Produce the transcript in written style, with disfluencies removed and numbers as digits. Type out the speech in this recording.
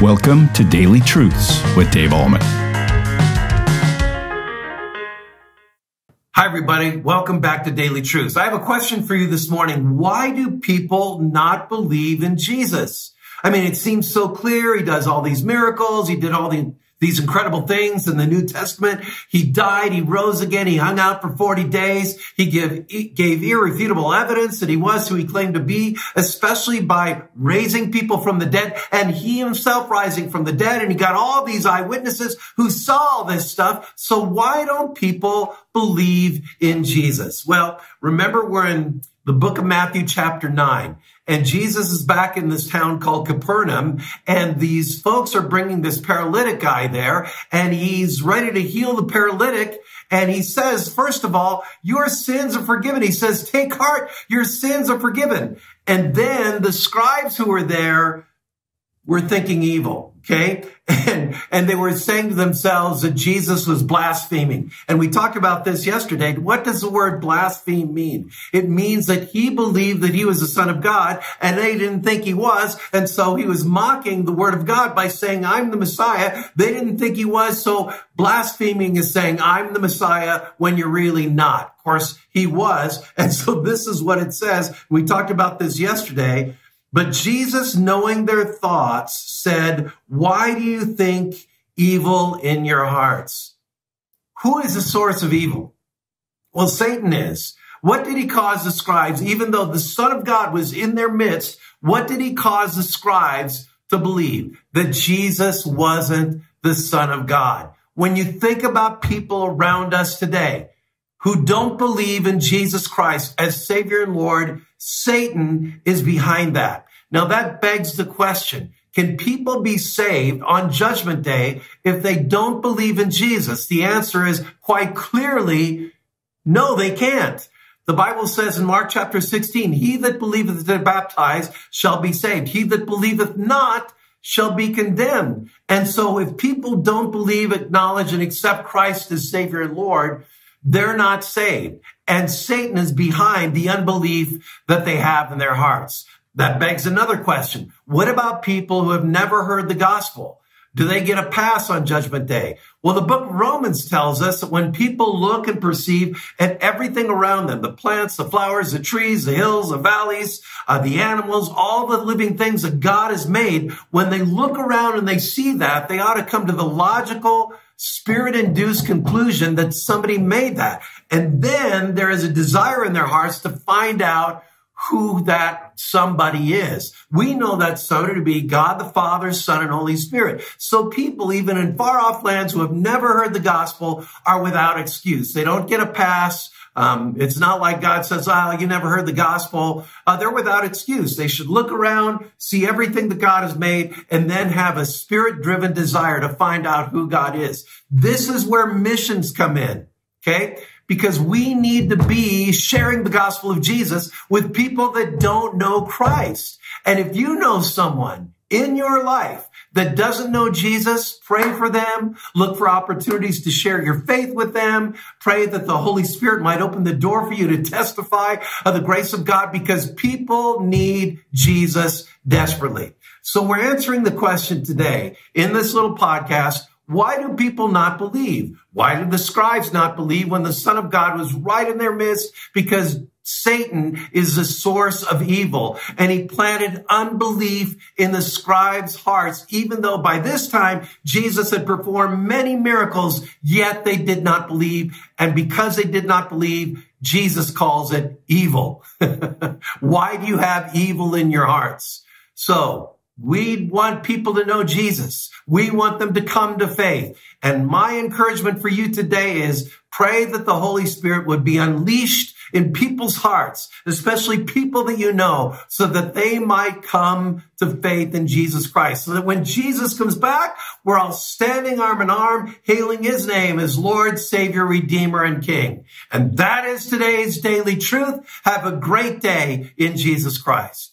Welcome to Daily Truths with Dave Ahlman. Hi, everybody. Welcome back to Daily Truths. I have a question for you this morning. Why do people not believe in Jesus? I mean, it seems so clear. He does all these miracles. He did all these incredible things in the New Testament. He died. He rose again. He hung out for 40 days. He gave irrefutable evidence that he was who he claimed to be, especially by raising people from the dead and he himself rising from the dead. And he got all these eyewitnesses who saw all this stuff. So why don't people believe in Jesus? Well, remember we're in the book of Matthew chapter 9. And Jesus is back in this town called Capernaum. And these folks are bringing this paralytic guy there. And he's ready to heal the paralytic. And he says, first of all, your sins are forgiven. He says, take heart, your sins are forgiven. And then the scribes who were there were thinking evil, okay? And they were saying to themselves that Jesus was blaspheming. And we talked about this yesterday. What does the word blaspheme mean? It means that he believed that he was the Son of God, and they didn't think he was, and so he was mocking the word of God by saying, I'm the Messiah. They didn't think he was, so blaspheming is saying, I'm the Messiah, when you're really not. Of course, he was, and so this is what it says. We talked about this yesterday. But Jesus, knowing their thoughts, said, why do you think evil in your hearts? Who is the source of evil? Well, Satan is. What did he cause the scribes? Even though the Son of God was in their midst, what did he cause the scribes to believe? That Jesus wasn't the Son of God. When you think about people around us today who don't believe in Jesus Christ as Savior and Lord, Satan is behind that. Now that begs the question, can people be saved on Judgment Day if they don't believe in Jesus? The answer is quite clearly, no, they can't. The Bible says in Mark chapter 16, he that believeth and is baptized shall be saved. He that believeth not shall be condemned. And so if people don't believe, acknowledge, and accept Christ as Savior and Lord, they're not saved. And Satan is behind the unbelief that they have in their hearts. That begs another question. What about people who have never heard the gospel? Do they get a pass on Judgment Day? Well, the book of Romans tells us that when people look and perceive at everything around them, the plants, the flowers, the trees, the hills, the valleys, the animals, all the living things that God has made, when they look around and they see that, they ought to come to the logical, spirit-induced conclusion that somebody made that. And then there is a desire in their hearts to find out who that somebody is. We know that somebody to be God the Father, Son, and Holy Spirit. So people, even in far-off lands who have never heard the gospel, are without excuse. They don't get a pass. It's not like God says, you never heard the gospel. They're without excuse. They should look around, see everything that God has made, and then have a spirit-driven desire to find out who God is. This is where missions come in, okay? Because we need to be sharing the gospel of Jesus with people that don't know Christ. And if you know someone in your life that doesn't know Jesus, pray for them, look for opportunities to share your faith with them, pray that the Holy Spirit might open the door for you to testify of the grace of God, because people need Jesus desperately. So we're answering the question today in this little podcast, why do people not believe? Why did the scribes not believe when the Son of God was right in their midst? Because Satan is the source of evil, and he planted unbelief in the scribes' hearts, even though by this time Jesus had performed many miracles, yet they did not believe. And because they did not believe, Jesus calls it evil. Why do you have evil in your hearts? So we want people to know Jesus. We want them to come to faith. And my encouragement for you today is pray that the Holy Spirit would be unleashed in people's hearts, especially people that you know, so that they might come to faith in Jesus Christ. So that when Jesus comes back, we're all standing arm in arm, hailing his name as Lord, Savior, Redeemer, and King. And that is today's Daily Truth. Have a great day in Jesus Christ.